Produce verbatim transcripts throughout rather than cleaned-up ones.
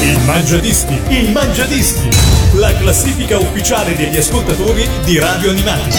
Il Mangiadischi, il Mangiadischi, la classifica ufficiale degli ascoltatori di Radio Animati.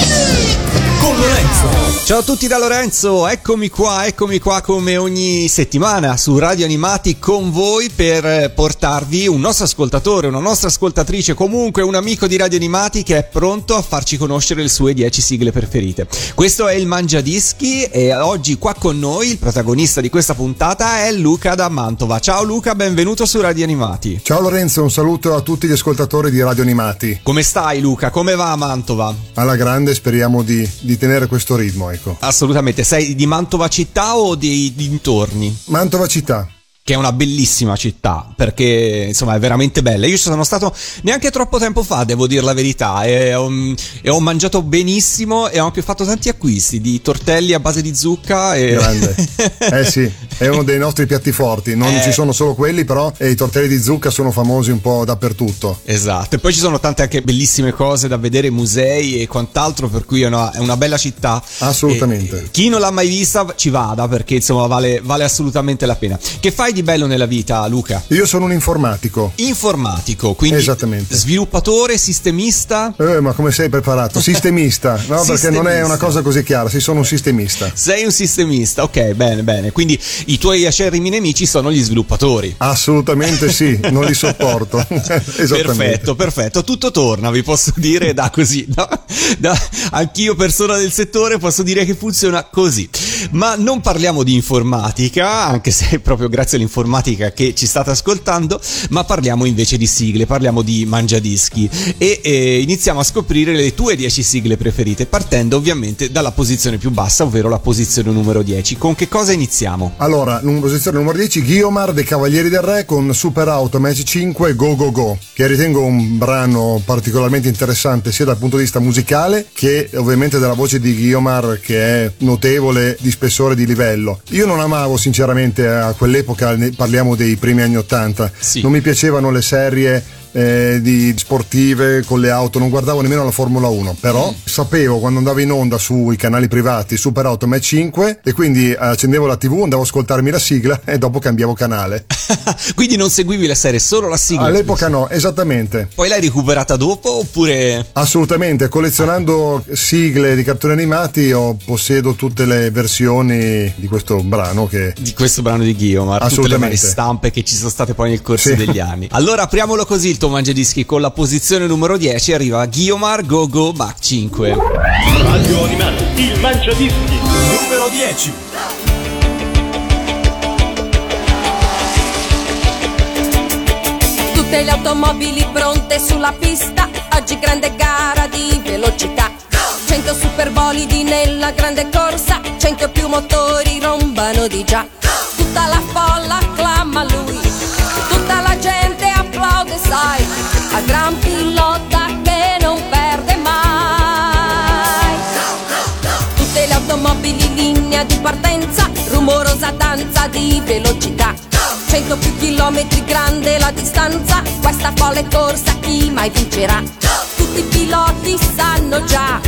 Con Lorenzo. Ciao a tutti da Lorenzo, eccomi qua, eccomi qua come ogni settimana su Radio Animati con voi per portarvi un nostro ascoltatore, una nostra ascoltatrice, comunque un amico di Radio Animati che è pronto a farci conoscere le sue dieci sigle preferite. Questo è il Mangiadischi e oggi qua con noi il protagonista di questa puntata è Luca da Mantova. Ciao Luca, benvenuto su Radio Animati. Ciao Lorenzo, un saluto a tutti gli ascoltatori di Radio Animati. Come stai Luca? Come va a Mantova? Alla grande, speriamo di di tenere questo ritmo, ecco. Assolutamente. Sei di Mantova città o dei dintorni? Mantova città, che è una bellissima città, perché insomma è veramente bella. Io ci sono stato neanche troppo tempo fa, devo dire la verità, e, um, e ho mangiato benissimo e ho anche fatto tanti acquisti di tortelli a base di zucca e... Grande. Eh sì, è uno dei nostri piatti forti, non eh... ci sono solo quelli, però e i tortelli di zucca sono famosi un po' dappertutto. Esatto, e poi ci sono tante anche bellissime cose da vedere, musei e quant'altro, per cui è una, è una bella città. Assolutamente. E chi non l'ha mai vista ci vada, perché insomma vale, vale assolutamente la pena. Che fai di bello nella vita, Luca? Io sono un informatico. Informatico, quindi esattamente. Sviluppatore, sistemista? Eh, ma come sei preparato? Sistemista, no? Sistemista. Perché non è una cosa così chiara, sì, sono un sistemista. Sei un sistemista, ok, bene, bene. Quindi i tuoi acerrimi nemici sono gli sviluppatori. Assolutamente sì, non li sopporto. Perfetto, perfetto, tutto torna, vi posso dire da così, da, da, anch'io persona del settore posso dire che funziona così. Ma non parliamo di informatica, anche se proprio grazie all'informatica che ci state ascoltando, ma parliamo invece di sigle, parliamo di Mangiadischi e eh, iniziamo a scoprire le tue dieci sigle preferite, partendo ovviamente dalla posizione più bassa, ovvero la posizione numero dieci. Con che cosa iniziamo? Allora, in posizione numero dieci, Guiomar dei Cavalieri del Re con Super Auto Match cinque Go Go Go, che ritengo un brano particolarmente interessante sia dal punto di vista musicale che ovviamente della voce di Guiomar, che è notevole di spessore, di livello. Io non amavo sinceramente a quell'epoca, parliamo dei primi anni ottanta, sì. Non mi piacevano le serie Eh, di sportive con le auto, non guardavo nemmeno la Formula uno, però mm. sapevo quando andavo in onda sui canali privati Super Auto Match cinque, e quindi accendevo la tivù, andavo a ascoltarmi la sigla e dopo cambiavo canale. Quindi non seguivi la serie, solo la sigla? All'epoca no, esattamente. Poi l'hai recuperata dopo oppure? Assolutamente, collezionando sigle di cartoni animati ho possiedo tutte le versioni di questo brano che... di questo brano di Guiomar, tutte le varie stampe che ci sono state poi nel corso sì. degli anni. Allora apriamolo così il Mangiadischi con la posizione numero dieci, arriva Guiomar Go Go Mach cinque. Radio Animati, il Mangiadischi numero dieci. Tutte le automobili pronte sulla pista, oggi grande gara di velocità, cento superbolidi nella grande corsa, cento più motori rombano di già, tutta la folla acclama lui, tutta la gente applaude, sai, a gran pilota che non perde mai. Tutte le automobili linea di partenza, rumorosa danza di velocità, cento più chilometri grande la distanza, questa folle corsa chi mai vincerà? Tutti i piloti sanno già,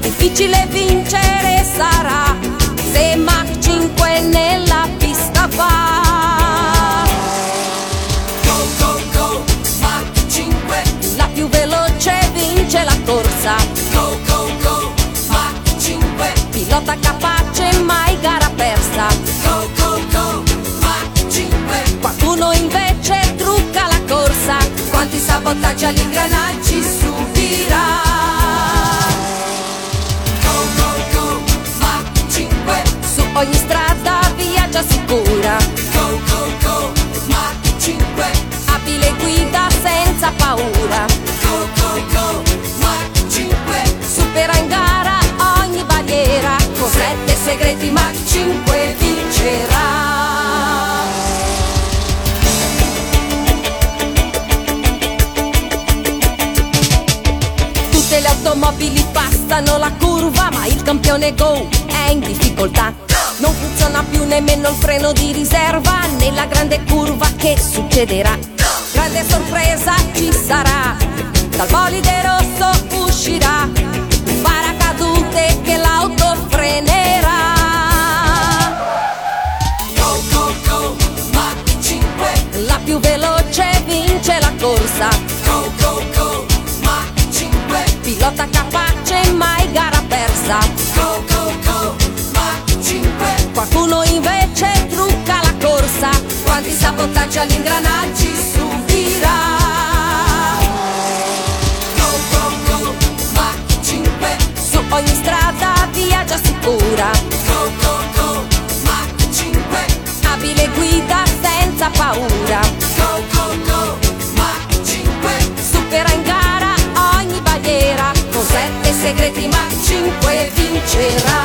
difficile vincere sarà, se Mach cinque nella pista va. La corsa Go Go Go Mach cinque, pilota capace mai gara persa, Go Go Go Mach cinque. Qualcuno invece trucca la corsa, quanti sabotaggi agli ingranaggi subirà, Go Go Go Mach cinque. Su ogni strada viaggia sicura, Go Go Go Mach cinque. Abile guida senza paura, Go Go Go Mach cinque. Supera in gara ogni barriera, con sette segreti Mach cinque vincerà. Tutte le automobili passano la curva, ma il campione Go è in difficoltà, Non funziona più nemmeno il freno di riserva nella grande curva, che succederà? Grande sorpresa ci sarà, dal bolide rosso uscirà un paracadute che l'auto frenerà. Go, go, go, Mach cinque, la più veloce vince la corsa. Go, go, go, Mach cinque, pilota capace, mai gara persa. Go, go, go, Mach cinque, qualcuno invece trucca la corsa. Quanti sabotaggi agli ingranaggi subirà. Ogni strada viaggia sicura. Go, go, go, Mach cinque, abile guida senza paura. Go, go, go, Mach cinque, supera in gara ogni barriera. Con sette segreti Mach cinque vincerà.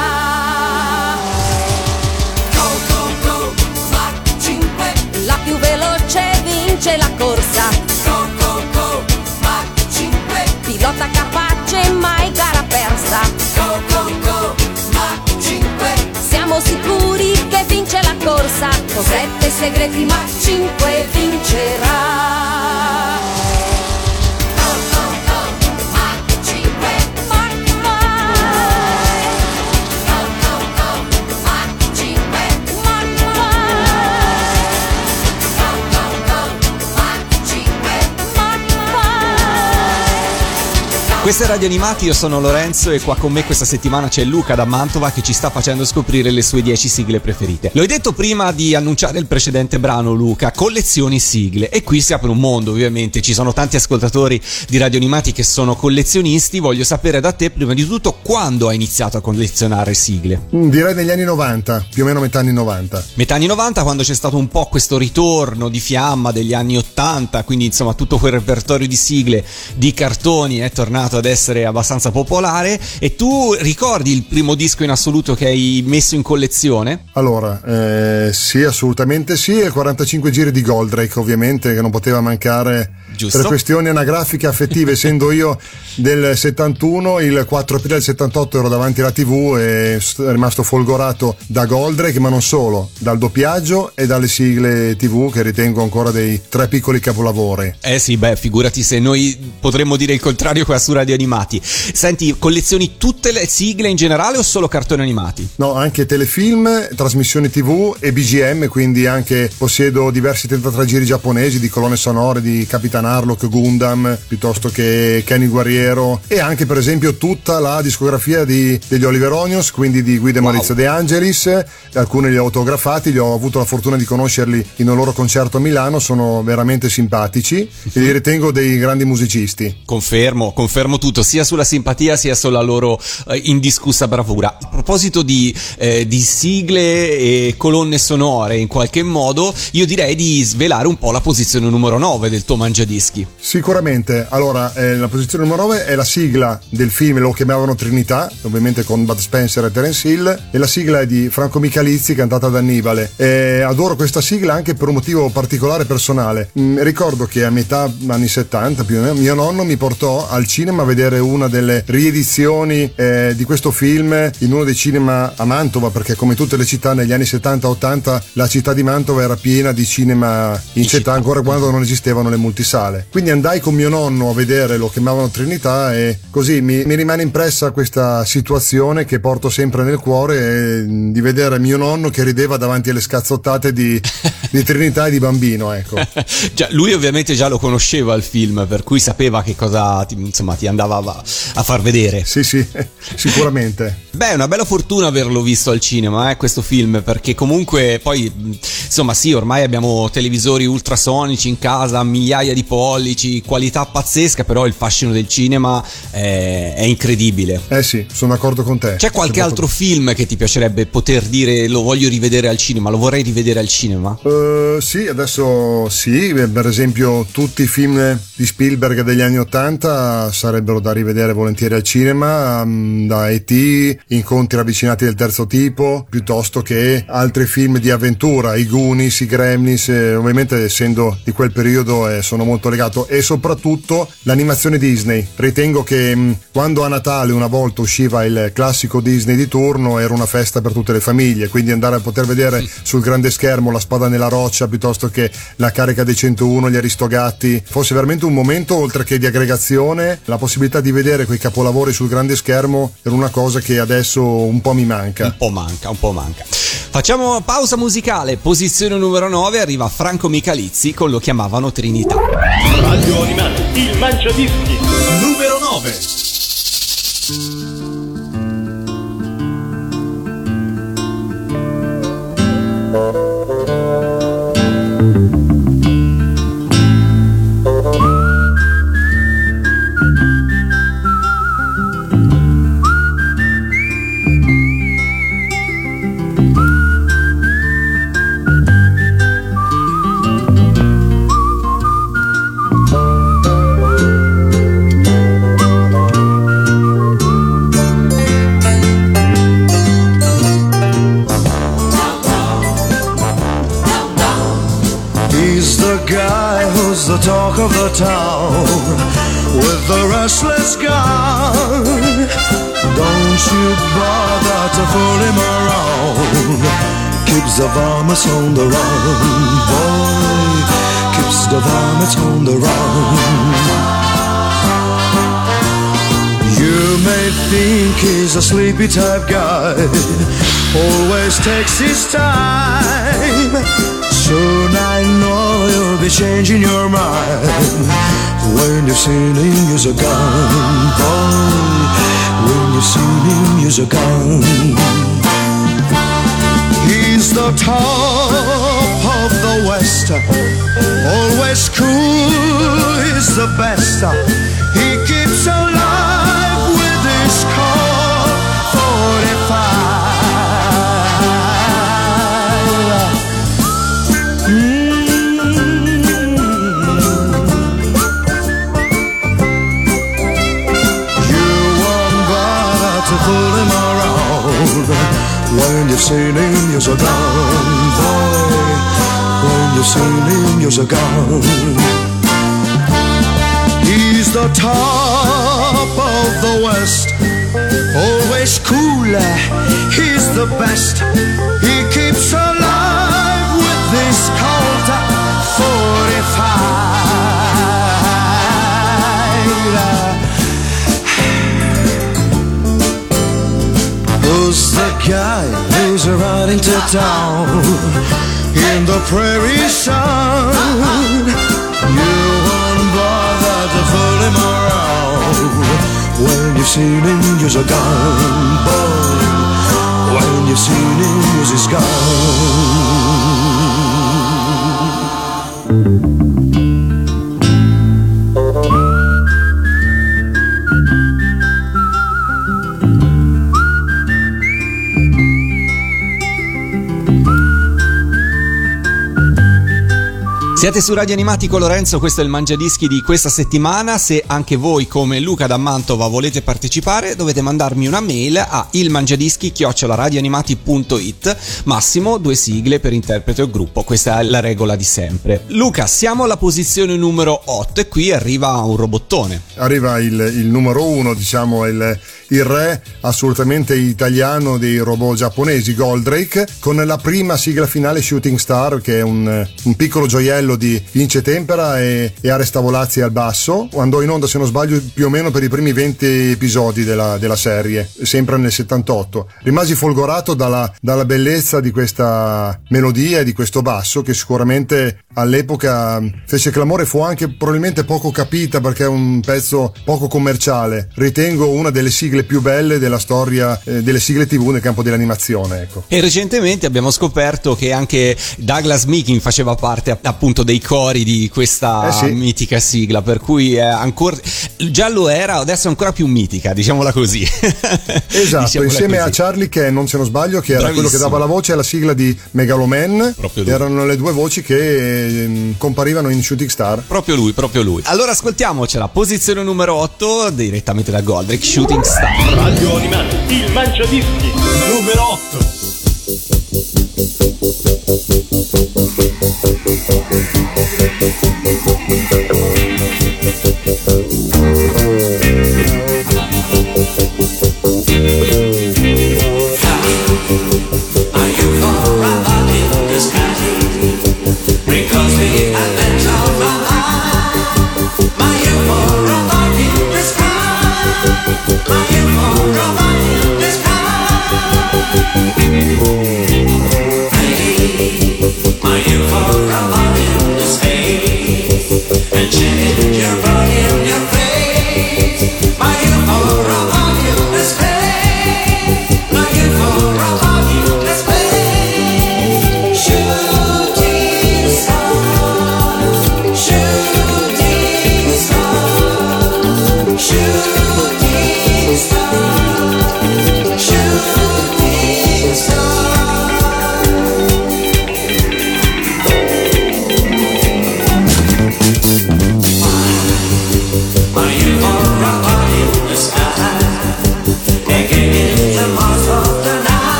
Go, go, go, Mach cinque, la più veloce vince la corsa. Go, go, go, Mach cinque, pilota capace, mai gara persa. Go, go, go, Mach cinque, siamo sicuri che vince la corsa. Con sette segreti Mach cinque vincerà. Go, go, go, Mach cinque, Mach cinque, go, go, go, Mach cinque, Mach cinque, go, go, go, Mach cinque, Mach cinque. Questa è Radio Animati, io sono Lorenzo e qua con me questa settimana c'è Luca da Mantova, che ci sta facendo scoprire le sue dieci sigle preferite. L'ho detto prima di annunciare il precedente brano, Luca, collezioni sigle, e qui si apre un mondo, ovviamente ci sono tanti ascoltatori di Radio Animati che sono collezionisti. Voglio sapere da te prima di tutto quando hai iniziato a collezionare sigle. Mm, direi negli anni novanta, più o meno metà anni novanta. Metà anni novanta, quando c'è stato un po' questo ritorno di fiamma degli anni ottanta, quindi insomma tutto quel repertorio di sigle, di cartoni è tornato ad essere abbastanza popolare. E tu ricordi il primo disco in assoluto che hai messo in collezione? Allora, eh, sì, assolutamente sì, e quarantacinque giri di Goldrake, ovviamente, che non poteva mancare. Giusto. Per questioni anagrafiche affettive, essendo io del settantuno, il quattro aprile del settantotto ero davanti alla tivù e sono rimasto folgorato da Goldrake, ma non solo, dal doppiaggio e dalle sigle tivù, che ritengo ancora dei tre piccoli capolavori. Eh sì, beh, figurati se noi potremmo dire il contrario qua su Radio Animati. Senti, collezioni tutte le sigle in generale o solo cartoni animati? No, anche telefilm, trasmissioni tivù e B G M, quindi anche possiedo diversi trentatré giri giapponesi di colonne sonore di Capitan Harlock, Gundam, piuttosto che Kenny Guerriero, e anche per esempio tutta la discografia di, degli Oliver Onions, quindi di Guido e wow. Maurizio De Angelis. Alcuni li ho autografati, li ho avuto la fortuna di conoscerli in un loro concerto a Milano, sono veramente simpatici e li ritengo dei grandi musicisti. Confermo, confermo tutto, sia sulla simpatia sia sulla loro eh, indiscussa bravura. A proposito di, eh, di sigle e colonne sonore, in qualche modo io direi di svelare un po' la posizione numero nove del tuo Mangiadischi. Dischi. Sicuramente, allora eh, la posizione numero nove è la sigla del film, lo chiamavano Trinità, ovviamente con Bud Spencer e Terence Hill, e la sigla è di Franco Micalizzi, cantata da Annibale. Eh, adoro questa sigla anche per un motivo particolare personale. Mm, ricordo che a metà anni settanta più o meno mio nonno mi portò al cinema a vedere una delle riedizioni eh, di questo film in uno dei cinema a Mantova, perché come tutte le città negli anni settanta ottanta la città di Mantova era piena di cinema in, in città, città ancora quando non esistevano le multisale. Quindi andai con mio nonno a vedere, lo chiamavano Trinità, e così mi, mi rimane impressa questa situazione che porto sempre nel cuore, eh, di vedere mio nonno che rideva davanti alle scazzottate di, di Trinità e di bambino, ecco. Già, lui ovviamente già lo conosceva il film, per cui sapeva che cosa ti, insomma, ti andava a far vedere. Sì, sì, sicuramente. Beh, è una bella fortuna averlo visto al cinema, eh, questo film, perché comunque poi, insomma, sì, ormai abbiamo televisori ultrasonici in casa, migliaia di pollici, qualità pazzesca, però il fascino del cinema è, è incredibile. Eh sì, sono d'accordo con te. C'è qualche altro con... film che ti piacerebbe poter dire lo voglio rivedere al cinema, lo vorrei rivedere al cinema? Uh, sì, adesso sì, per esempio tutti i film di Spielberg degli anni ottanta sarebbero sarebbero da rivedere volentieri al cinema, um, da E T, Incontri ravvicinati del terzo tipo, piuttosto che altri film di avventura, i Goonies, i Gremlins, eh, ovviamente essendo di quel periodo eh, sono molto legato, e soprattutto l'animazione Disney. Ritengo che mh, quando a Natale una volta usciva il classico Disney di turno era una festa per tutte le famiglie, quindi andare a poter vedere sul grande schermo La Spada nella Roccia piuttosto che La Carica dei centouno, Gli Aristogatti, fosse veramente un momento oltre che di aggregazione, la possibilità di vedere quei capolavori sul grande schermo era una cosa che adesso un po' mi manca. Un po' manca, un po' manca. Facciamo pausa musicale, posizione numero nove, arriva Franco Micalizzi con Lo chiamavano Trinità. Radio Animati, Il Mangiadischi, numero nove. The talk of the town with the restless gown. Don't you bother to fool him around. Keeps the vomits on the run, boy. Keeps the vomits on the run. You may think he's a sleepy type guy, always takes his time. Soon I know you'll be changing your mind when you've seen him use a gun, boy. When you've seen him use a gun. He's the top of the West, always cool, he's the best. He keeps alive with his Colt forty-five. When you've seen him use a gun, boy. When you've seen him use a gun. He's the top of the West, always cooler, he's the best. He keeps alive with this Colt forty-five. Who's the guy who's riding to town in the prairie sun? You won't bother to fool him around when you've seen him use a gun, boy. When you've seen him use his gun. Siete su Radio Animati con Lorenzo, questo è il Mangiadischi di questa settimana. Se anche voi come Luca da Mantova volete partecipare dovete mandarmi una mail a ilmangiadischi chiocciola radioanimati punto it, massimo due sigle per interprete o gruppo, questa è la regola di sempre. Luca, siamo alla posizione numero otto e qui arriva un robottone. Arriva il, il numero uno, diciamo il, il re assolutamente italiano dei robot giapponesi, Goldrake, con la prima sigla finale Shooting Star, che è un, un piccolo gioiello di Vince Tempera e, e Are Stavolazzi al basso. Andò in onda, se non sbaglio, più o meno per i primi venti episodi della, della serie, sempre nel settantotto. Rimasi folgorato dalla, dalla bellezza di questa melodia e di questo basso, che sicuramente all'epoca fece clamore, fu anche probabilmente poco capita perché è un pezzo poco commerciale. Ritengo una delle sigle più belle della storia eh, delle sigle tivù nel campo dell'animazione, ecco. E recentemente abbiamo scoperto che anche Douglas Meakin faceva parte appunto appunto dei cori di questa eh sì. mitica sigla, per cui è ancora, già lo era, adesso è ancora più mitica, diciamola così. Esatto, diciamola insieme così. A Charlie Cannon, se non sbaglio, che era Bravissimo. Quello che dava la voce alla sigla di Megaloman. Erano le due voci che comparivano in Shooting Star. Proprio lui, proprio lui. Allora ascoltiamocela, posizione numero otto, direttamente da Goldrake, Shooting Star. Radio Animati, il Mangiadischi, numero otto.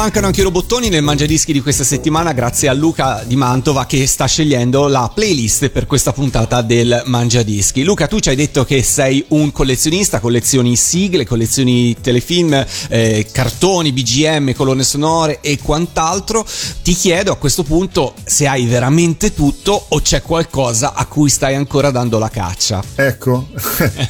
Mancano anche i robottoni nel Mangiadischi di questa settimana, grazie a Luca di Mantova che sta scegliendo la playlist per questa puntata del Mangiadischi. Luca, tu ci hai detto che sei un collezionista, collezioni sigle, collezioni telefilm, eh, cartoni, B G M, colonne sonore e quant'altro. Ti chiedo a questo punto se hai veramente tutto o c'è qualcosa a cui stai ancora dando la caccia. Ecco,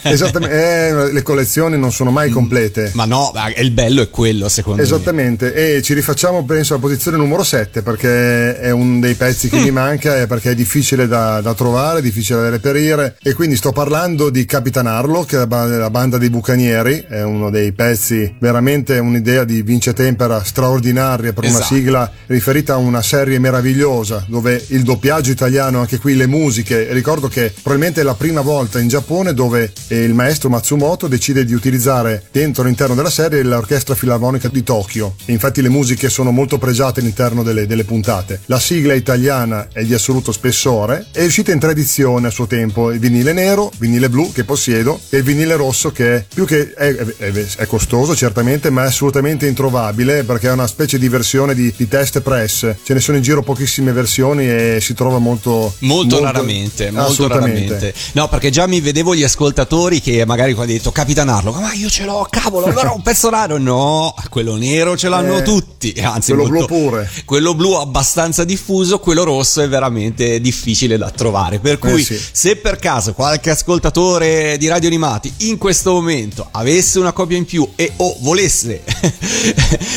esattamente, eh, le collezioni non sono mai complete. Ma no, il bello è quello, secondo esattamente. me. Esattamente. Ci rifacciamo penso alla posizione numero sette, perché è un dei pezzi che mm. mi manca, perché è difficile da, da trovare, difficile da reperire, e quindi sto parlando di Capitan Harlock, la banda dei bucanieri. È uno dei pezzi, veramente un'idea di Vince Tempera straordinaria per esatto. una sigla riferita a una serie meravigliosa, dove il doppiaggio italiano, anche qui le musiche, ricordo che probabilmente è la prima volta in Giappone dove il maestro Matsumoto decide di utilizzare dentro, all'interno della serie, l'orchestra filarmonica di Tokyo, e infatti le musiche sono molto pregiate all'interno delle, delle puntate. La sigla italiana è di assoluto spessore, è uscita in tre edizioni a suo tempo: il vinile nero, vinile blu che possiedo e il vinile rosso, che è più che è, è, è costoso certamente, ma è assolutamente introvabile, perché è una specie di versione di, di test press, ce ne sono in giro pochissime versioni e si trova molto molto, molto raramente, molto raramente. No, perché già mi vedevo gli ascoltatori che magari, quando ho detto Capitan Harlock, ma io ce l'ho, cavolo, allora un pezzo raro, no, quello nero ce l'hanno sanno tutti, anzi quello molto, blu pure, quello blu abbastanza diffuso, quello rosso è veramente difficile da trovare, per cui eh sì. se per caso qualche ascoltatore di Radio Animati in questo momento avesse una copia in più e o volesse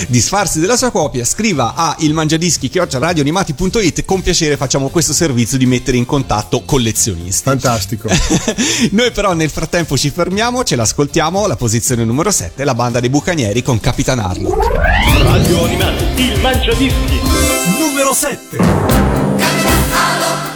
disfarsi della sua copia, scriva a il mangiadischi chiocciola radioanimati punto it, con piacere facciamo questo servizio di mettere in contatto collezionisti. Fantastico. Noi però nel frattempo ci fermiamo, ce l'ascoltiamo, la posizione numero sette, la banda dei Bucanieri con Capitan Harlock. Radio Animati, il Mangiadischi numero sette. Capitan Harlock.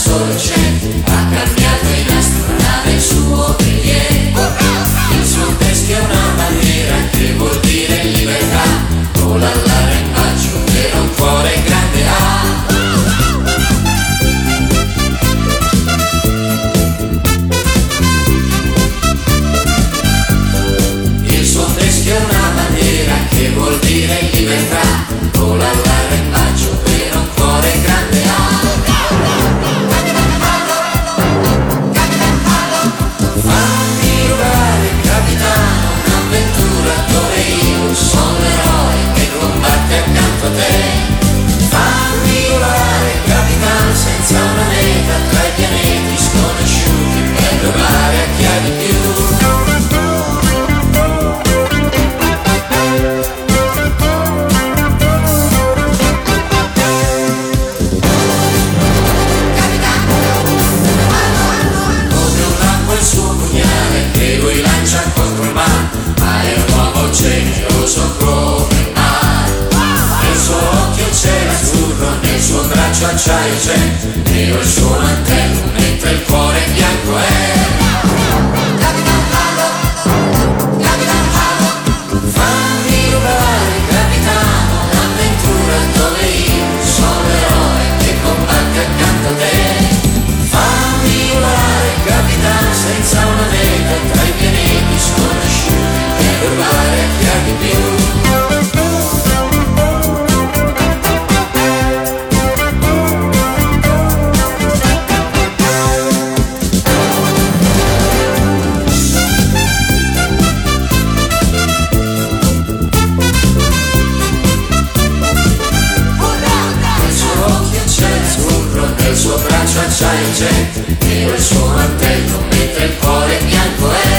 Solo c'è, ha cambiato in astronave il suo biglietto, il suo teschio è una bandiera che vuol dire libertà, vola all'arrembaggio che un cuore grande ha. Il suo teschio è una bandiera che vuol dire libertà, vola all'arrembaggio che un cuore grande ha. Sono l'eroe che combatte accanto a te. Fammi volare, capitano, senza una meta, tra i pianeti sconosciuti per provare a chi ha di più. Come un lago il suo pugnale che lui lancia contro il mare, ma è un uomo genio. Sopra il mare, nel suo occhio c'è l'azzurro, nel suo braccio acciaio c'è nero il suo mantello, mentre il cuore bianco è. Capitan Harlock, Capitan Harlock, fammi urlare, capitano, un'avventura dove io sono l'eroe che combatte accanto a te. Fammi urlare, capitano, senza una meta, tra i pianeti sconosciuti per urlare a chi ha di più. Nero il suo mantello, mentre il cuore bianco è.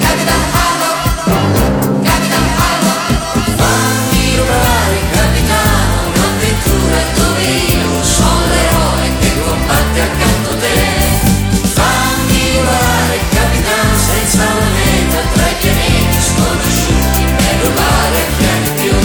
Capitan Harlock, Capitan Harlock, fammi urlare, capitano, un'avventura dove io sono l'eroe che combatte accanto a te. Fammi urlare, capitano, senza una meta, tra i pianeti sconosciuti per rubare a chi ha di più.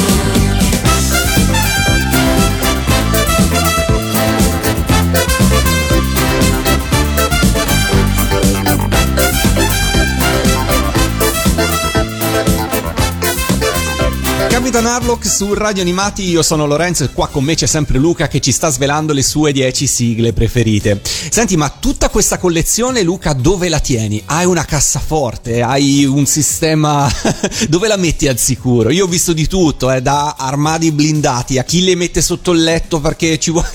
Capitan Harlock su Radio Animati, io sono Lorenzo e qua con me c'è sempre Luca che ci sta svelando le sue dieci sigle preferite. Senti, ma tutta questa collezione, Luca, dove la tieni? Hai una cassaforte? Hai un sistema? Dove la metti al sicuro? Io ho visto di tutto, eh, da armadi blindati a chi le mette sotto il letto perché ci vuole,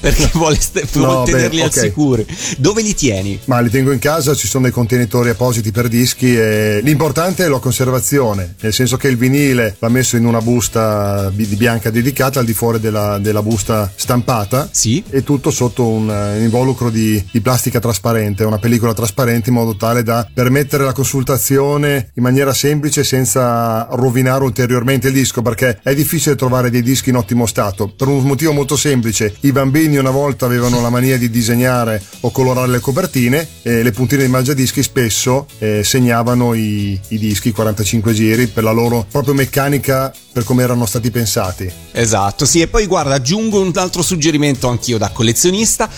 perché vuole st- no, tenerli beh, al okay. sicuro. Dove li tieni? Ma li tengo in casa, ci sono dei contenitori appositi per dischi e l'importante è la conservazione, nel senso che il vinile va messo in una busta bianca dedicata al di fuori della, della busta stampata, sì, e tutto sotto un, un involucro di, di plastica trasparente, una pellicola trasparente, in modo tale da permettere la consultazione in maniera semplice senza rovinare ulteriormente il disco, perché è difficile trovare dei dischi in ottimo stato per un motivo molto semplice: i bambini una volta avevano la mania di disegnare o colorare le copertine e le puntine dei mangiadischi spesso eh, segnavano i, i dischi quarantacinque giri per la loro proprio meccanica, per come erano stati pensati. Esatto, sì. E poi guarda, aggiungo un altro suggerimento anch'io da collezionista: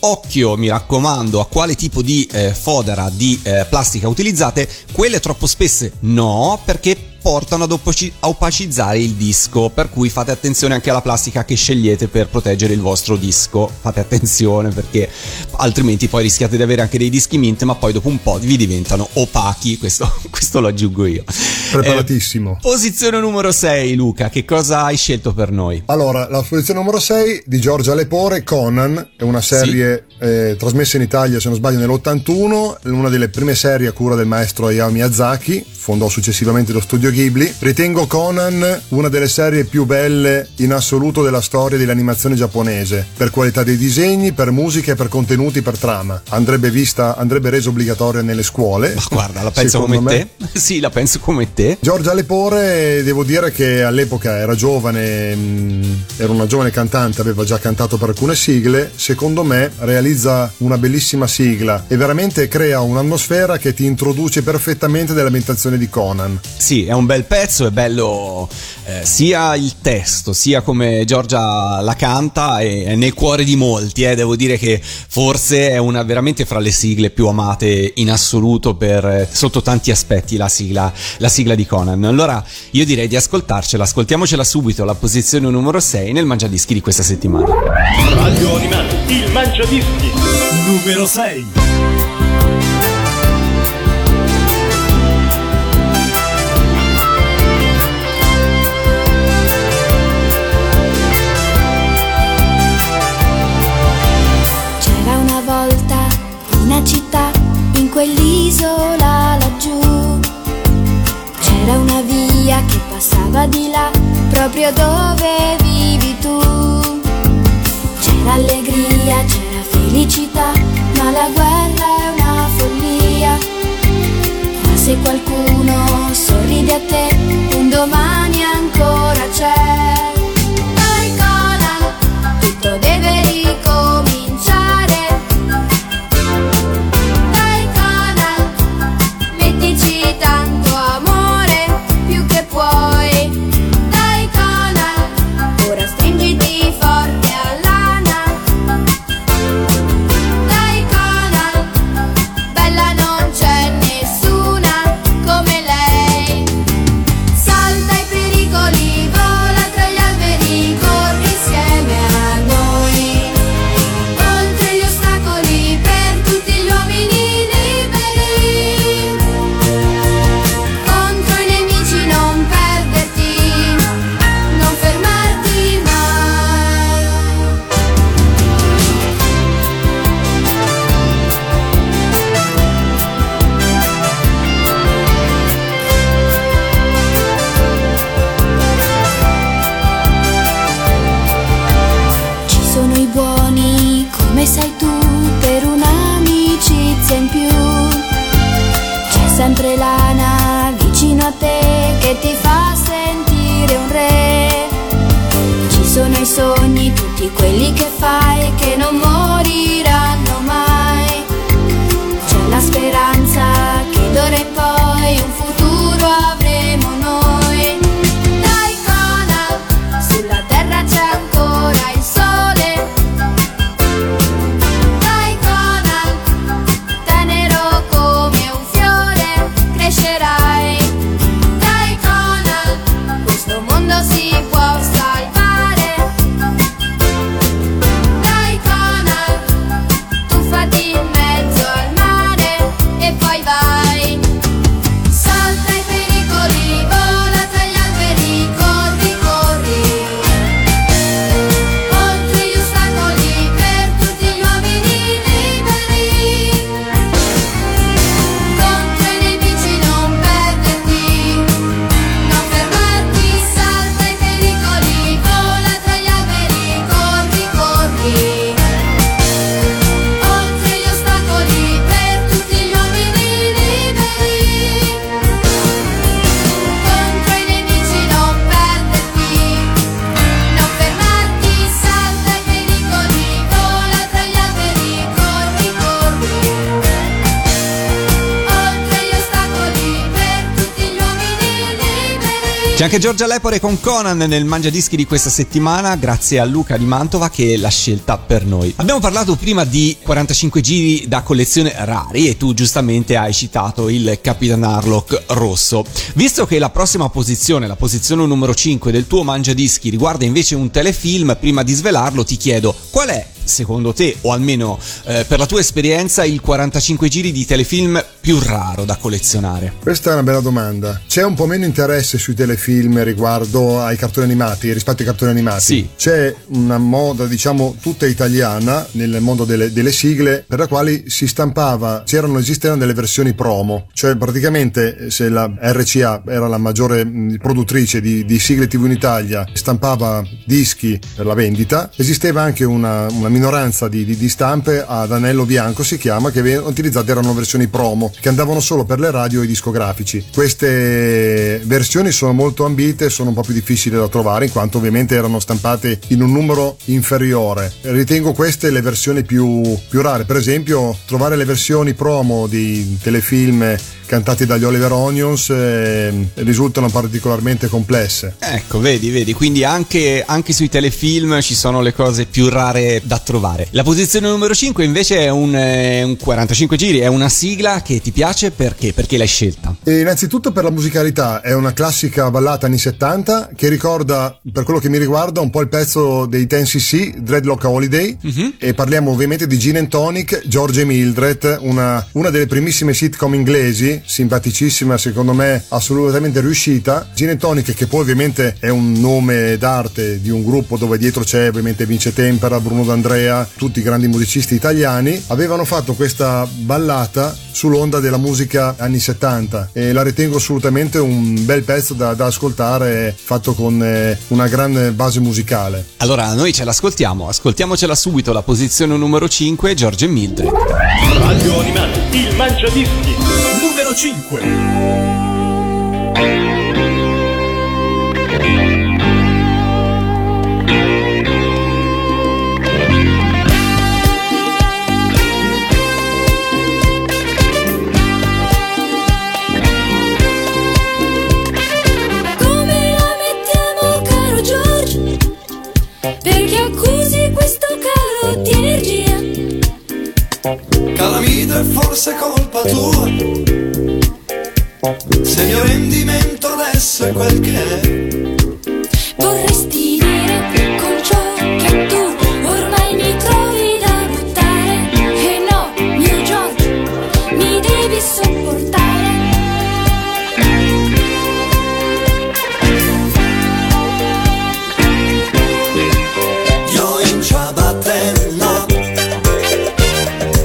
occhio, mi raccomando, a quale tipo di eh, fodera di eh, plastica utilizzate. Quelle troppo spesse no, perché portano ad opaci- a opacizzare il disco, per cui fate attenzione anche alla plastica che scegliete per proteggere il vostro disco. Fate attenzione, perché altrimenti poi rischiate di avere anche dei dischi mint, ma poi dopo un po' vi diventano opachi. Questo, questo lo aggiungo io. Preparatissimo. Eh, posizione numero sei, Luca, che cosa hai scelto per noi? Allora, la posizione numero sei di Giorgia Lepore, Conan, è una serie sì. eh, trasmessa in Italia, se non sbaglio, nell'ottantuno, una delle prime serie a cura del maestro Hayao Miyazaki, fondò successivamente lo Studio Ghibli. Ritengo Conan una delle serie più belle in assoluto della storia dell'animazione giapponese, per qualità dei disegni, per musica, per contenuti, per trama. Andrebbe vista, andrebbe resa obbligatoria nelle scuole. Ma guarda, la penso come me. te. Sì, la penso come te. Giorgia Lepore, devo dire che all'epoca era giovane, era una giovane cantante, aveva già cantato per alcune sigle. Secondo me realizza una bellissima sigla e veramente crea un'atmosfera che ti introduce perfettamente nell'ambientazione di Conan. Sì, è un bel pezzo, è bello eh, sia il testo, sia come Giorgia la canta, e è nel cuore di molti, eh. Devo dire che forse è una veramente fra le sigle più amate in assoluto, per sotto tanti aspetti, la sigla, la sigla di Conan. Allora io direi di ascoltarcela, ascoltiamocela subito, la posizione numero sei nel Mangiadischi di questa settimana. Radio Animati, il Mangiadischi numero sei. Quell'isola laggiù c'era una via che passava di là, proprio dove vivi tu. C'era allegria, c'era felicità, ma la guerra è una follia. Ma se qualcuno sorride a te, un domani ancora c'è. Poi Conan, tutto deve ricominciare. Tanto amore, più che puoi. Dai Conan, ora stringiti forte all'ana. Dai Conan, bella non c'è nessuna come lei. Salta i pericoli, vola tra gli alberi, corri insieme a noi. Oltre gli ostacoli, per tutti gli uomini liberi. Sei tu per un'amicizia in più, c'è sempre l'ana vicino a te che ti fa sentire un re. Ci sono i sogni, tutti quelli che fai, che non moriranno mai. C'è la speranza che d'ora in poi un futuro avremo noi. Dai Conan, sulla terra c'è ancora il sole. Dai Conan, questo mondo si può salvare. Dai C'è anche Giorgia Lepore con Conan nel Mangiadischi di questa settimana, grazie a Luca di Mantova che l'ha scelta per noi. Abbiamo parlato prima di quarantacinque giri da collezione rari e tu giustamente hai citato il Capitan Harlock rosso. Visto che la prossima posizione, la posizione numero cinque del tuo Mangiadischi riguarda invece un telefilm, prima di svelarlo ti chiedo qual è, secondo te, o almeno eh, per la tua esperienza, il quarantacinque giri di telefilm più raro da collezionare? Questa è una bella domanda. C'è un po' meno interesse sui telefilm riguardo ai cartoni animati, rispetto ai cartoni animati. Sì. C'è una moda, diciamo, tutta italiana nel mondo delle, delle sigle, per la quale si stampava, c'erano, esistevano delle versioni promo, cioè praticamente se la R C A era la maggiore produttrice di, di sigle tivù in Italia, stampava dischi per la vendita, esisteva anche una, una minoranza di, di, di stampe ad anello bianco si chiama, che utilizzate erano versioni promo che andavano solo per le radio e i discografici. Queste versioni sono molto ambite, sono un po' più difficili da trovare in quanto ovviamente erano stampate in un numero inferiore. Ritengo queste le versioni più, più rare. Per esempio trovare le versioni promo di telefilm cantati dagli Oliver Onions eh, risultano particolarmente complesse. Ecco, vedi, vedi, quindi anche, anche sui telefilm ci sono le cose più rare da trovare. La posizione numero cinque invece è un, eh, un quarantacinque giri, è una sigla che ti piace perché? Perché l'hai scelta? E innanzitutto per la musicalità, è una classica ballata anni settanta che ricorda, per quello che mi riguarda, un po' il pezzo dei dieci C C, Dreadlock Holiday, mm-hmm. e parliamo ovviamente di Gin and Tonic, George e Mildred, una, una delle primissime sitcom inglesi, simpaticissima, secondo me assolutamente riuscita. Gin and Tonic, che poi ovviamente è un nome d'arte di un gruppo dove dietro c'è ovviamente Vince Tempera, Bruno D'Andrea, tutti i grandi musicisti italiani, avevano fatto questa ballata sull'onda della musica anni settanta e la ritengo assolutamente un bel pezzo da, da ascoltare, fatto con eh, una grande base musicale. Allora noi ce l'ascoltiamo, ascoltiamocela subito, la posizione numero cinque, George e Mildred. Radio Animati, il Mangiadischi cinque. Come la mettiamo, caro Giorgio? Perché accusi questo caro di energia? Calamita, è forse colpa tua se il mio rendimento adesso è quel che è. Vorresti dire con ciò che tu ormai mi trovi da buttare, e no, mio George, mi devi sopportare. Io in ciabattella,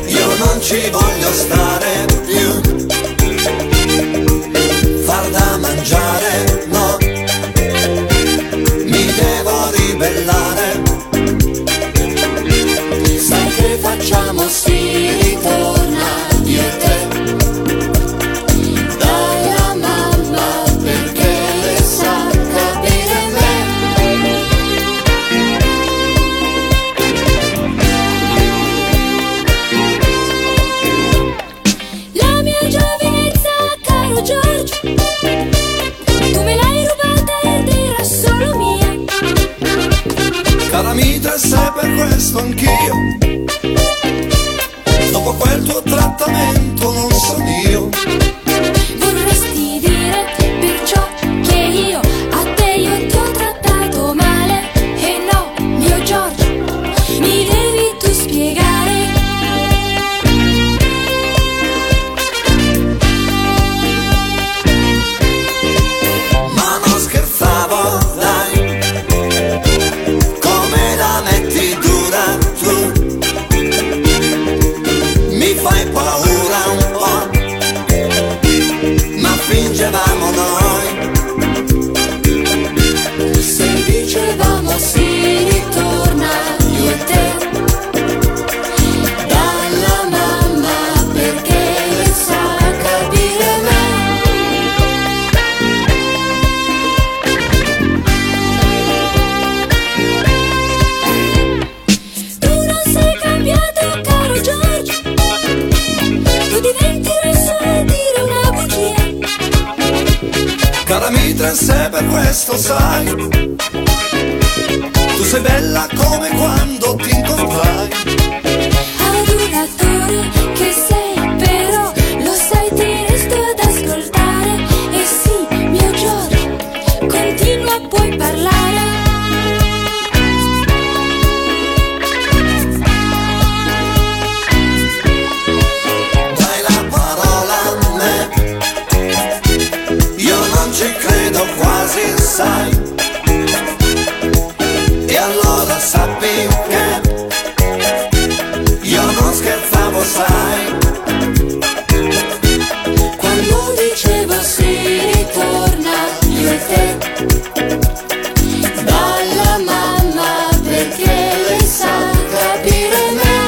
io non ci voglio stare più. No, mi devo ribellare. Sai che facciamo? Sì, ritorna io e te dalla mamma, perché le sa capire me. La mia giovinezza, caro Giorgio, calamita, se per questo anch'io dopo quel tuo trattamento non sono io. Vorresti dire perciò che io a te io ti ho trattato male, e no, mio Giorgio, mi devi tu spiegare. Ma non scherzavo, dai, mi fai paura un po'. trance, per questo sai, tu sei bella come quando ti incontrai. Ad un attore che sei però, lo sai, ti resto ad ascoltare. E sì, mio Giorgio, continua, puoi parlare. Sai, e allora sappi che io non scherzavo, sai, quando dicevo si ritorna io e te dalla mamma, perché lei sa capire me.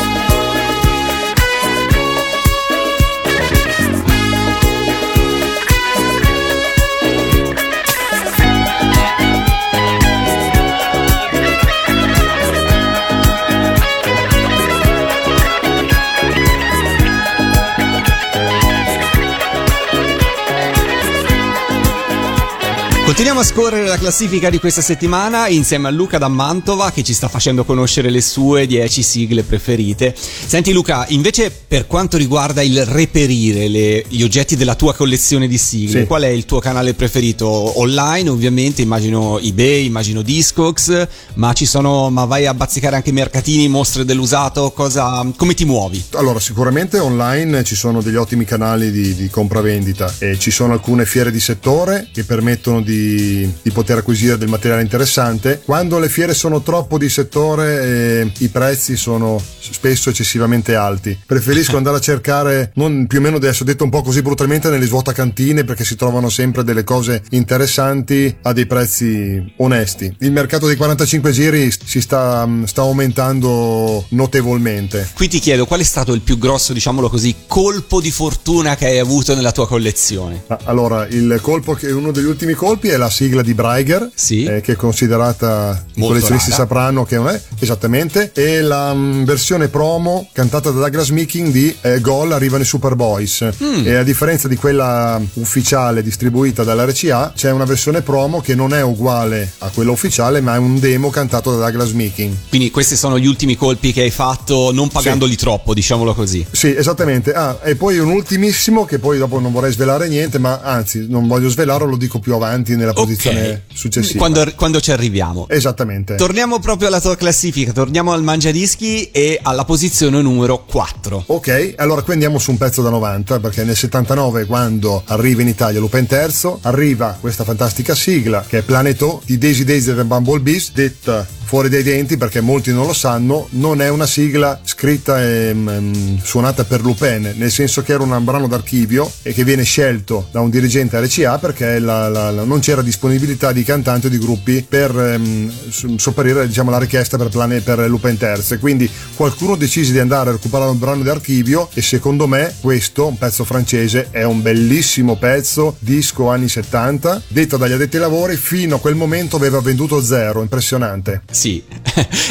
Continuiamo a scorrere la classifica di questa settimana insieme a Luca da Mantova, che ci sta facendo conoscere le sue dieci sigle preferite. Senti Luca, invece per quanto riguarda il reperire le, gli oggetti della tua collezione di sigle, sì, qual è il tuo canale preferito? Online ovviamente, immagino eBay, immagino Discogs, ma ci sono, ma vai a bazzicare anche mercatini, mostre dell'usato, cosa, come ti muovi? Allora, sicuramente online ci sono degli ottimi canali di, di compravendita e ci sono alcune fiere di settore che permettono di di poter acquisire del materiale interessante. Quando le fiere sono troppo di settore eh, i prezzi sono spesso eccessivamente alti, preferisco andare a cercare, non più o meno adesso detto un po' così brutalmente, nelle svuotacantine, perché si trovano sempre delle cose interessanti a dei prezzi onesti. Il mercato dei quarantacinque giri si sta, sta aumentando notevolmente. Qui ti chiedo, qual è stato il più grosso, diciamolo così, colpo di fortuna che hai avuto nella tua collezione? Allora, il colpo che è uno degli ultimi colpi è la sigla di Braiger, sì, eh, che è considerata, i collezionisti sapranno che non è esattamente, e la m, versione promo cantata da Douglas Meakin di eh, Gol arrivano i Super Boys. Mm. E a differenza di quella ufficiale distribuita dall'R C A, c'è una versione promo che non è uguale a quella ufficiale, ma è un demo cantato da Douglas Meakin. Quindi questi sono gli ultimi colpi che hai fatto, non pagandoli, sì, troppo, diciamolo così. Sì, esattamente. Ah, e poi un ultimissimo che poi dopo non vorrei svelare niente, ma anzi non voglio svelarlo, lo dico più avanti nella posizione, okay, successiva, quando, quando ci arriviamo. Esattamente. Torniamo proprio alla tua classifica, torniamo al Mangiadischi e alla posizione numero quattro. Ok, allora qui andiamo su un pezzo da novanta, perché nel settantanove, quando arriva in Italia Lupin terzo, arriva questa fantastica sigla che è Planet O di Daisy Daisy and Bumblebees, detta fuori dai denti perché molti non lo sanno, non è una sigla scritta e mm, suonata per Lupin, nel senso che era un brano d'archivio e che viene scelto da un dirigente R C A perché la, la, la non c'era disponibilità di cantanti o di gruppi per ehm, sopperire, diciamo, la richiesta per, plane, per Lupin terzo, quindi qualcuno decise di andare a recuperare un brano d'archivio e secondo me questo, un pezzo francese, è un bellissimo pezzo disco anni settanta. Detto dagli addetti ai lavori, fino a quel momento aveva venduto zero, impressionante. Sì,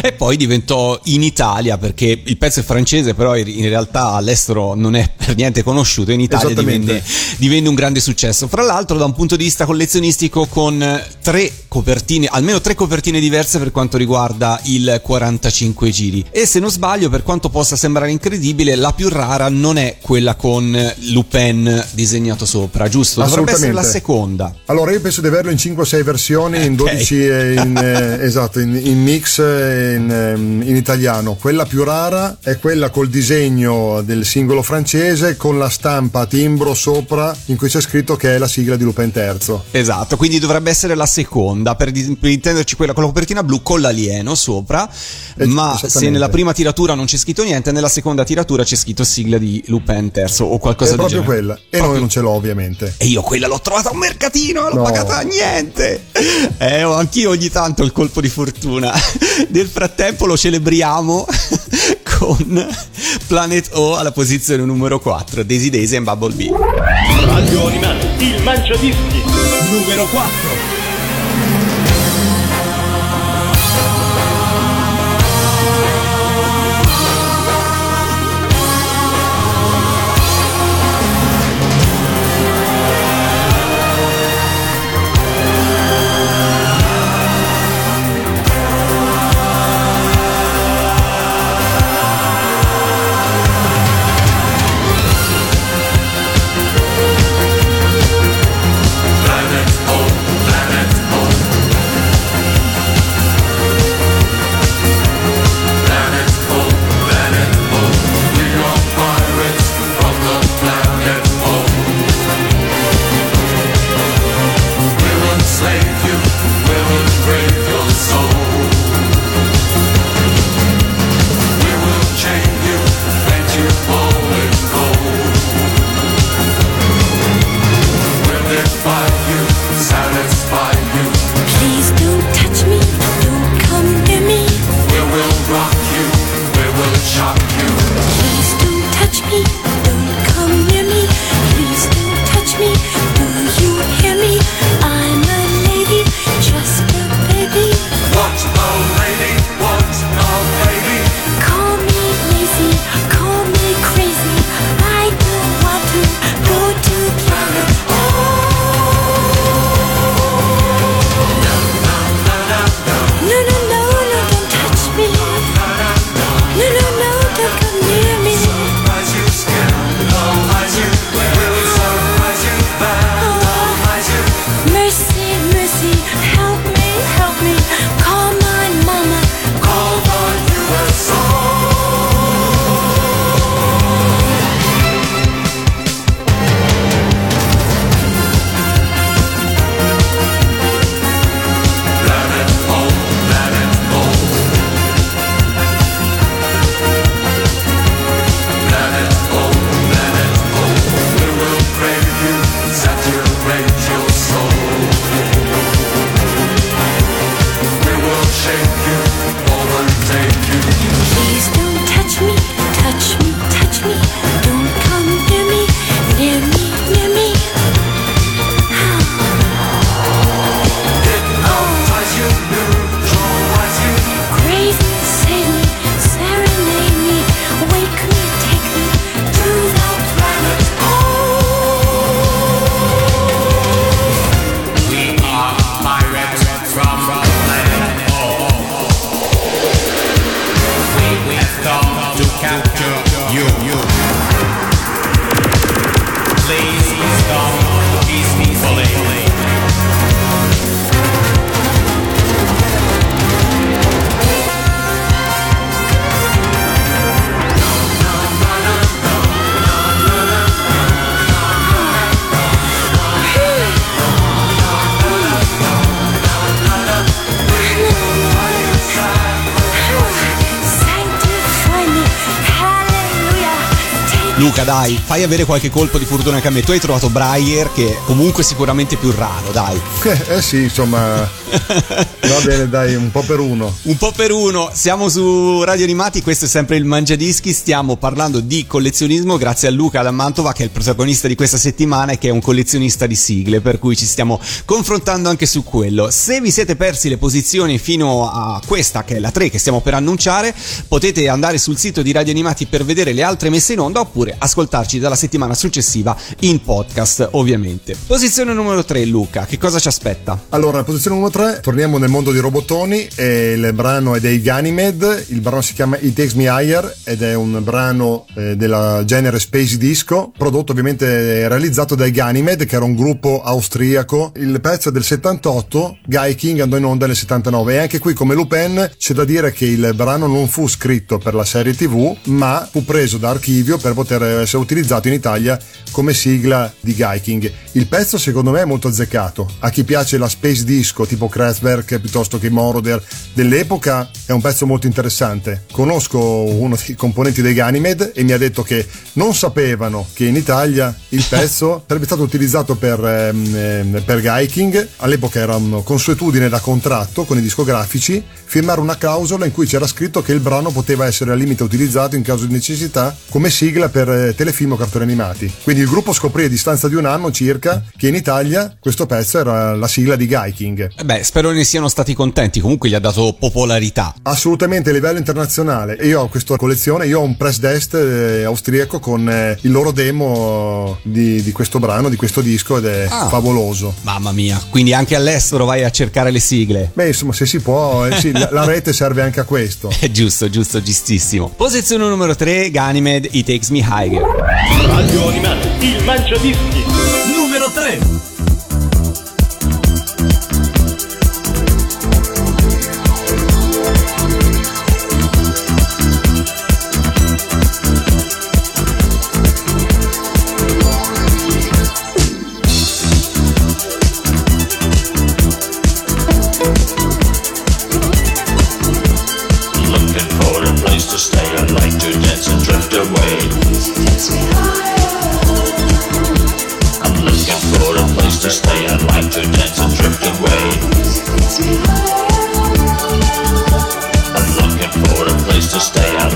e poi diventò in Italia, perché il pezzo è francese però in realtà all'estero non è per niente conosciuto, in Italia divenne, divenne un grande successo, fra l'altro da un punto di vista collezionistico, con tre copertine, almeno tre copertine diverse per quanto riguarda il quarantacinque giri. E se non sbaglio, per quanto possa sembrare incredibile, la più rara non è quella con Lupin disegnato sopra, giusto? Dovrebbe essere la seconda. Allora io penso di averlo in cinque o sei versioni, okay, in dodici e in, eh, esatto, in, in mix e in, in italiano. Quella più rara è quella col disegno del singolo francese con la stampa a timbro sopra in cui c'è scritto che è la sigla di Lupin terzo. Esatto, quindi dovrebbe essere la seconda, per, per intenderci quella con la copertina blu con l'alieno sopra, eh, ma se nella prima tiratura non c'è scritto niente, nella seconda tiratura c'è scritto sigla di Lupin terzo o qualcosa del genere. È proprio quella, e proprio... noi non ce l'ho ovviamente. E io quella l'ho trovata a un mercatino, l'ho no. pagata niente. Eh, anch'io ogni tanto il colpo di fortuna. Nel frattempo lo celebriamo con Planet O alla posizione numero quattro, Daisy Daisy and Bumblebee. Radio Animati, il Mangiadischi numero quattro. Luca, dai, fai avere qualche colpo di fortuna anche a me. Tu hai trovato Breyer, che comunque è sicuramente più raro, dai. Eh, eh sì, insomma. Va bene, dai, un po' per uno. Un po' per uno. Siamo su Radio Animati, questo è sempre il Mangiadischi. Stiamo parlando di collezionismo grazie a Luca da Mantova, che è il protagonista di questa settimana e che è un collezionista di sigle, per cui ci stiamo confrontando anche su quello. Se vi siete persi le posizioni fino a questa, che è la tre che stiamo per annunciare, potete andare sul sito di Radio Animati per vedere le altre messe in onda, oppure ascoltarci dalla settimana successiva in podcast, ovviamente. Posizione numero tre, Luca, che cosa ci aspetta? Allora, posizione numero tre, torniamo nel mondo di robottoni e il brano è dei Ganymed, il brano si chiama It Takes Me Higher ed è un brano eh, della genere space disco, prodotto ovviamente realizzato dai Ganymed, che era un gruppo austriaco. Il pezzo è del settantotto, Gaiking andò in onda nel settantanove, e anche qui, come Lupin, c'è da dire che il brano non fu scritto per la serie tivù, ma fu preso da archivio per poter essere utilizzato in Italia come sigla di Gaiking. Il pezzo secondo me è molto azzeccato, a chi piace la space disco tipo Kraftwerk piuttosto che Moroder dell'epoca è un pezzo molto interessante. Conosco uno dei componenti dei Ganymed e mi ha detto che non sapevano che in Italia il pezzo sarebbe stato utilizzato per, ehm, per Gaiking. All'epoca era una consuetudine da contratto con i discografici firmare una clausola in cui c'era scritto che il brano poteva essere al limite utilizzato in caso di necessità come sigla per telefilm o cartoni animati. Quindi il gruppo scoprì a distanza di un anno circa che in Italia questo pezzo era la sigla di Gaiking. Eh beh, spero ne siano stati contenti, comunque gli ha dato popolarità. Assolutamente, a livello internazionale. E io ho questa collezione, io ho un press desk eh, austriaco con eh, il loro demo di, di questo brano, di questo disco, ed è ah, favoloso. Mamma mia, quindi anche all'estero vai a cercare le sigle. Beh, insomma, se si può, eh, sì, la, la rete serve anche a questo. È giusto, giusto, giustissimo. Posizione numero tre, Ganymed, It Takes Me High. Radio Animati, il Mangiadischi numero tre. Stay out.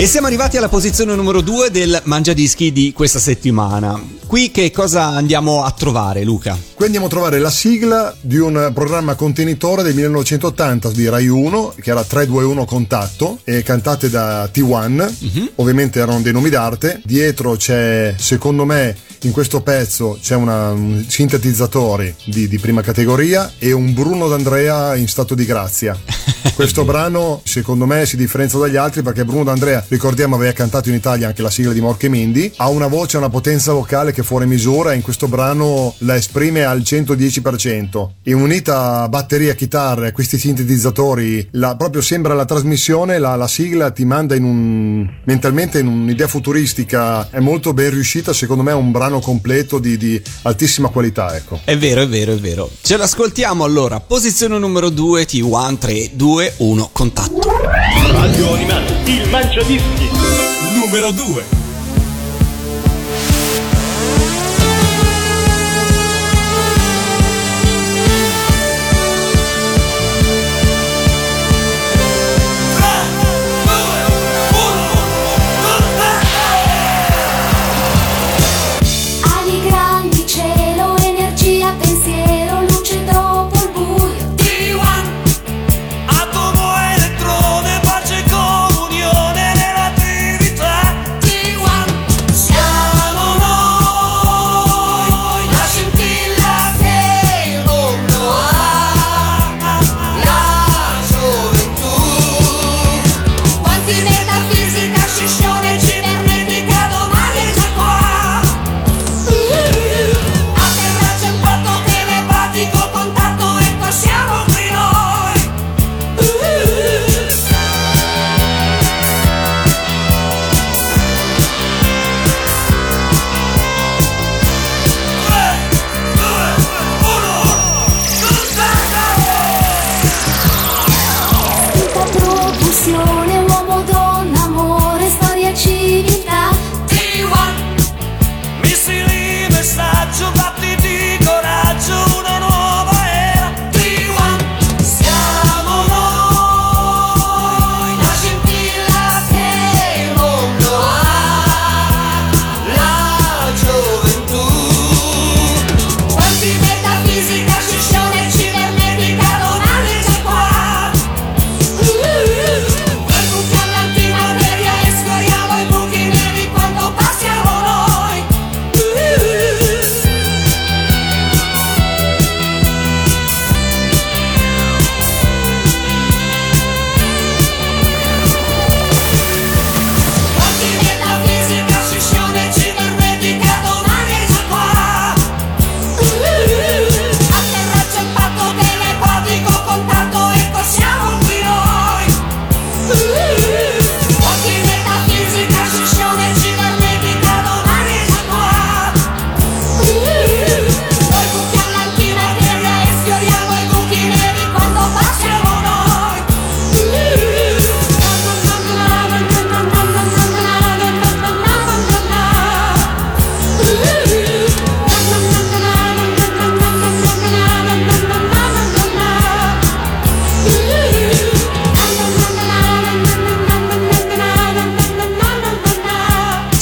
E siamo arrivati alla posizione numero due del Mangiadischi di questa settimana. Qui che cosa andiamo a trovare, Luca? Qui andiamo a trovare la sigla di un programma contenitore del millenovecentottanta di Rai uno, che era tre due uno Contatto, e cantate da T uno. Uh-huh. Ovviamente erano dei nomi d'arte. Dietro c'è, secondo me, in questo pezzo c'è una, un sintetizzatore di, di prima categoria e un Bruno D'Andrea in stato di grazia. Questo brano, secondo me, si differenzia dagli altri perché Bruno D'Andrea ricordiamo aveva cantato in Italia anche la sigla di Mork e Mindy. Ha una voce, una potenza vocale che è fuori misura e in questo brano la esprime al cento dieci per cento, e unita a batteria, chitarre, questi sintetizzatori, la, proprio sembra la trasmissione, la, la sigla ti manda in un, mentalmente in un'idea futuristica, è molto ben riuscita, secondo me è un brano completo di, di altissima qualità, ecco. È vero, è vero, è vero. Ce l'ascoltiamo allora, posizione numero due, T uno tre due uno, contatto. Radio Animati, il Mangiadischi, numero due.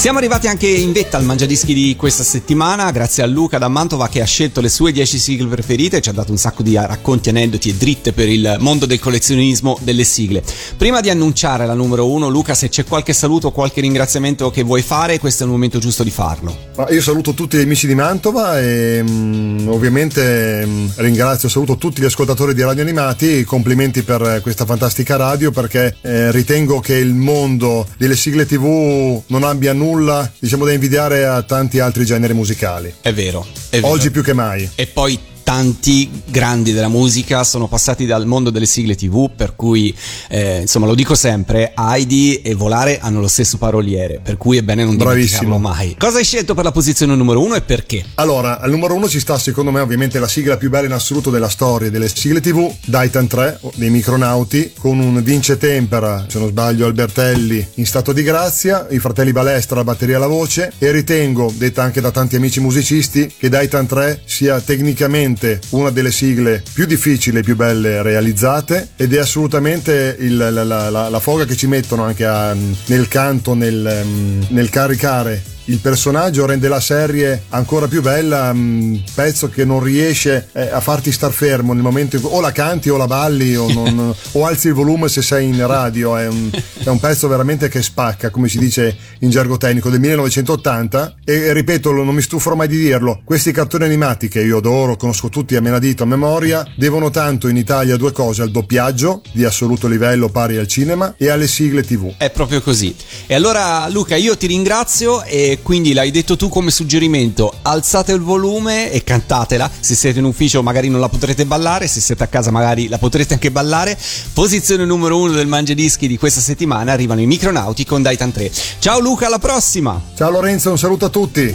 Siamo arrivati anche in vetta al Mangiadischi di questa settimana, grazie a Luca da Mantova che ha scelto le sue dieci sigle preferite e ci ha dato un sacco di racconti, aneddoti e dritte per il mondo del collezionismo delle sigle. Prima di annunciare la numero uno, Luca, se c'è qualche saluto o qualche ringraziamento che vuoi fare, questo è il momento giusto di farlo. Io saluto tutti gli amici di Mantova e um, ovviamente um, ringrazio, saluto tutti gli ascoltatori di Radio Animati, complimenti per questa fantastica radio, perché eh, ritengo che il mondo delle sigle tivù non abbia nulla diciamo da invidiare a tanti altri generi musicali. È vero, è vero. Oggi più che mai. E poi tanti grandi della musica sono passati dal mondo delle sigle tivù, per cui eh, insomma, lo dico sempre, Heidi e Volare hanno lo stesso paroliere, per cui è bene non dimenticarlo mai. Cosa hai scelto per la posizione numero uno e perché? Allora, al numero uno ci sta secondo me ovviamente la sigla più bella in assoluto della storia delle sigle tivù, Daitan tre dei Micronauti, con un Vince Tempera, se non sbaglio Albertelli in stato di grazia, i fratelli Balestra la batteria, la voce, e ritengo, detta anche da tanti amici musicisti, che Daitan tre sia tecnicamente una delle sigle più difficili e più belle realizzate, ed è assolutamente il, la, la, la foga che ci mettono anche a, nel canto, nel, nel caricare il personaggio rende la serie ancora più bella, mh, pezzo che non riesce eh, a farti star fermo nel momento in cui o la canti o la balli o, non, o alzi il volume se sei in radio. È un, è un pezzo veramente che spacca, come si dice in gergo tecnico, del millenovecentottanta, e ripeto, non mi stufo mai di dirlo, questi cartoni animati che io adoro, conosco tutti a menadito a memoria, devono tanto in Italia a due cose: al doppiaggio di assoluto livello pari al cinema e alle sigle tivù. È proprio così. E allora Luca, io ti ringrazio, e quindi l'hai detto tu come suggerimento: alzate il volume e cantatela. Se siete in ufficio magari non la potrete ballare, se siete a casa magari la potrete anche ballare. Posizione numero uno del Mangiadischi di questa settimana arrivano i Micronauti con Daitan tre. Ciao Luca, alla prossima. Ciao Lorenzo, un saluto a tutti.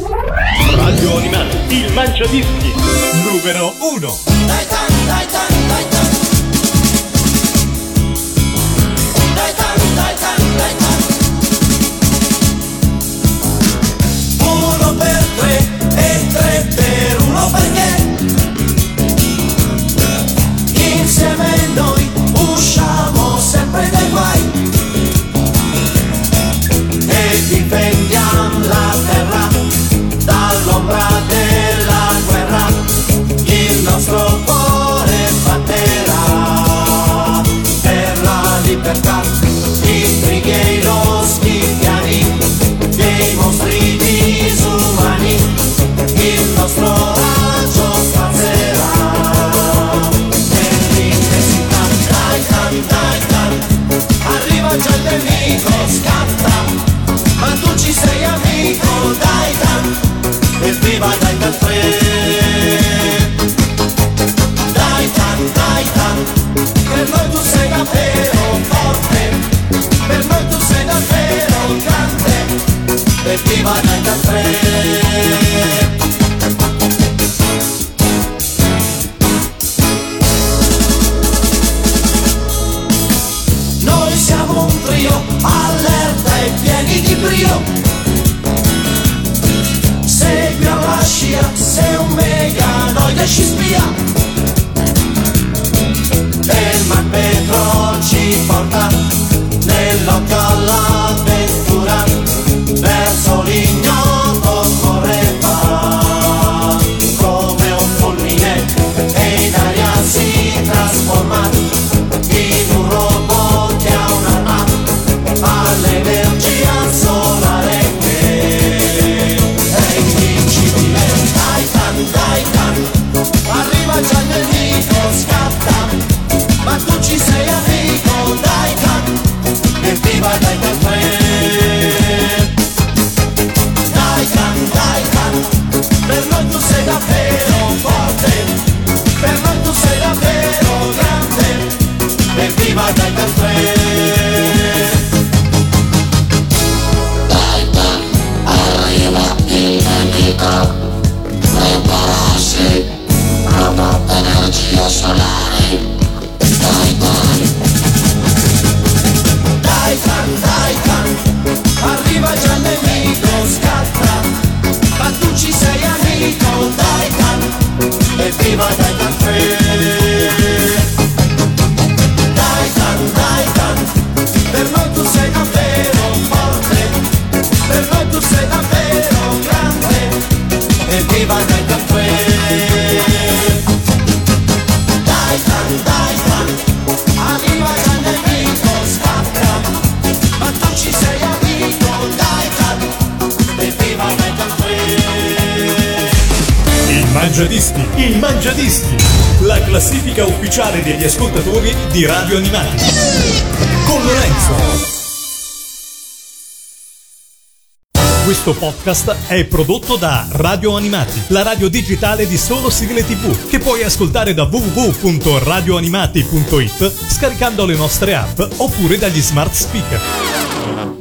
Radio Animati, il Mangiadischi numero uno. Daitan, Daitan, Daitan. Daitan, Daitan, Daitan. Uno per tre e tre per uno, perché insieme noi usciamo sempre dai guai e difendiamo la terra dall'ombra della guerra. Il nostro cuore batterà per la libertà. Intrighi e loschi piani dei mostri disumani, il nostro raggio spazzerà nell'intensità. Dai tan, dai tan, arriva già il nemico, scatta, ma tu ci sei amico. Dai tan, evviva dai tan tre. Dai tan, dai tan, per noi tu sei davvero forte, per noi tu sei davvero grande, e viva dai tan tre. Noi siamo un trio, allerta e pieni di brio, seguiamo la scia, sei un meganoide ci spia, e il magneto ci porta nell'occhio all'avventura, verso l'ignoto correva come un fulmine e in aria si trasforma in un robot che ha un'arma all'energia solare che è invincibile. Dai tan, dai tan, arriva già il nemico, scatta, ma tu ci sei amico. Dai tan, evviva dai tan tre. Dai tan, dai tan, per noi tu sei davvero forte, per noi tu sei davvero grande, evviva dai tan tre. Dai tan, arriva il nemico, prepararsi, robot energia solare. Dai tan. Dai tan, dai tan, arriva già il nemico, scatta, ma tu ci sei amico. Dai tan, evviva dai tan tre. Dai tan, dai tan, per noi tu sei davvero forte, per noi tu sei davvero grande, evviva dai tan tre. Dai tan, dai tan, arriva già il nemico, scatta, ma tu ci sei amico. Dai tan, evviva dai tan tre. Il Mangiadischi, il Mangiadischi, la classifica ufficiale degli ascoltatori di Radio Animati con Lorenzo. Questo podcast è prodotto da Radio Animati, la radio digitale di Solo Sigle tivù, che puoi ascoltare da w w w punto radio animati punto i t, scaricando le nostre app oppure dagli smart speaker.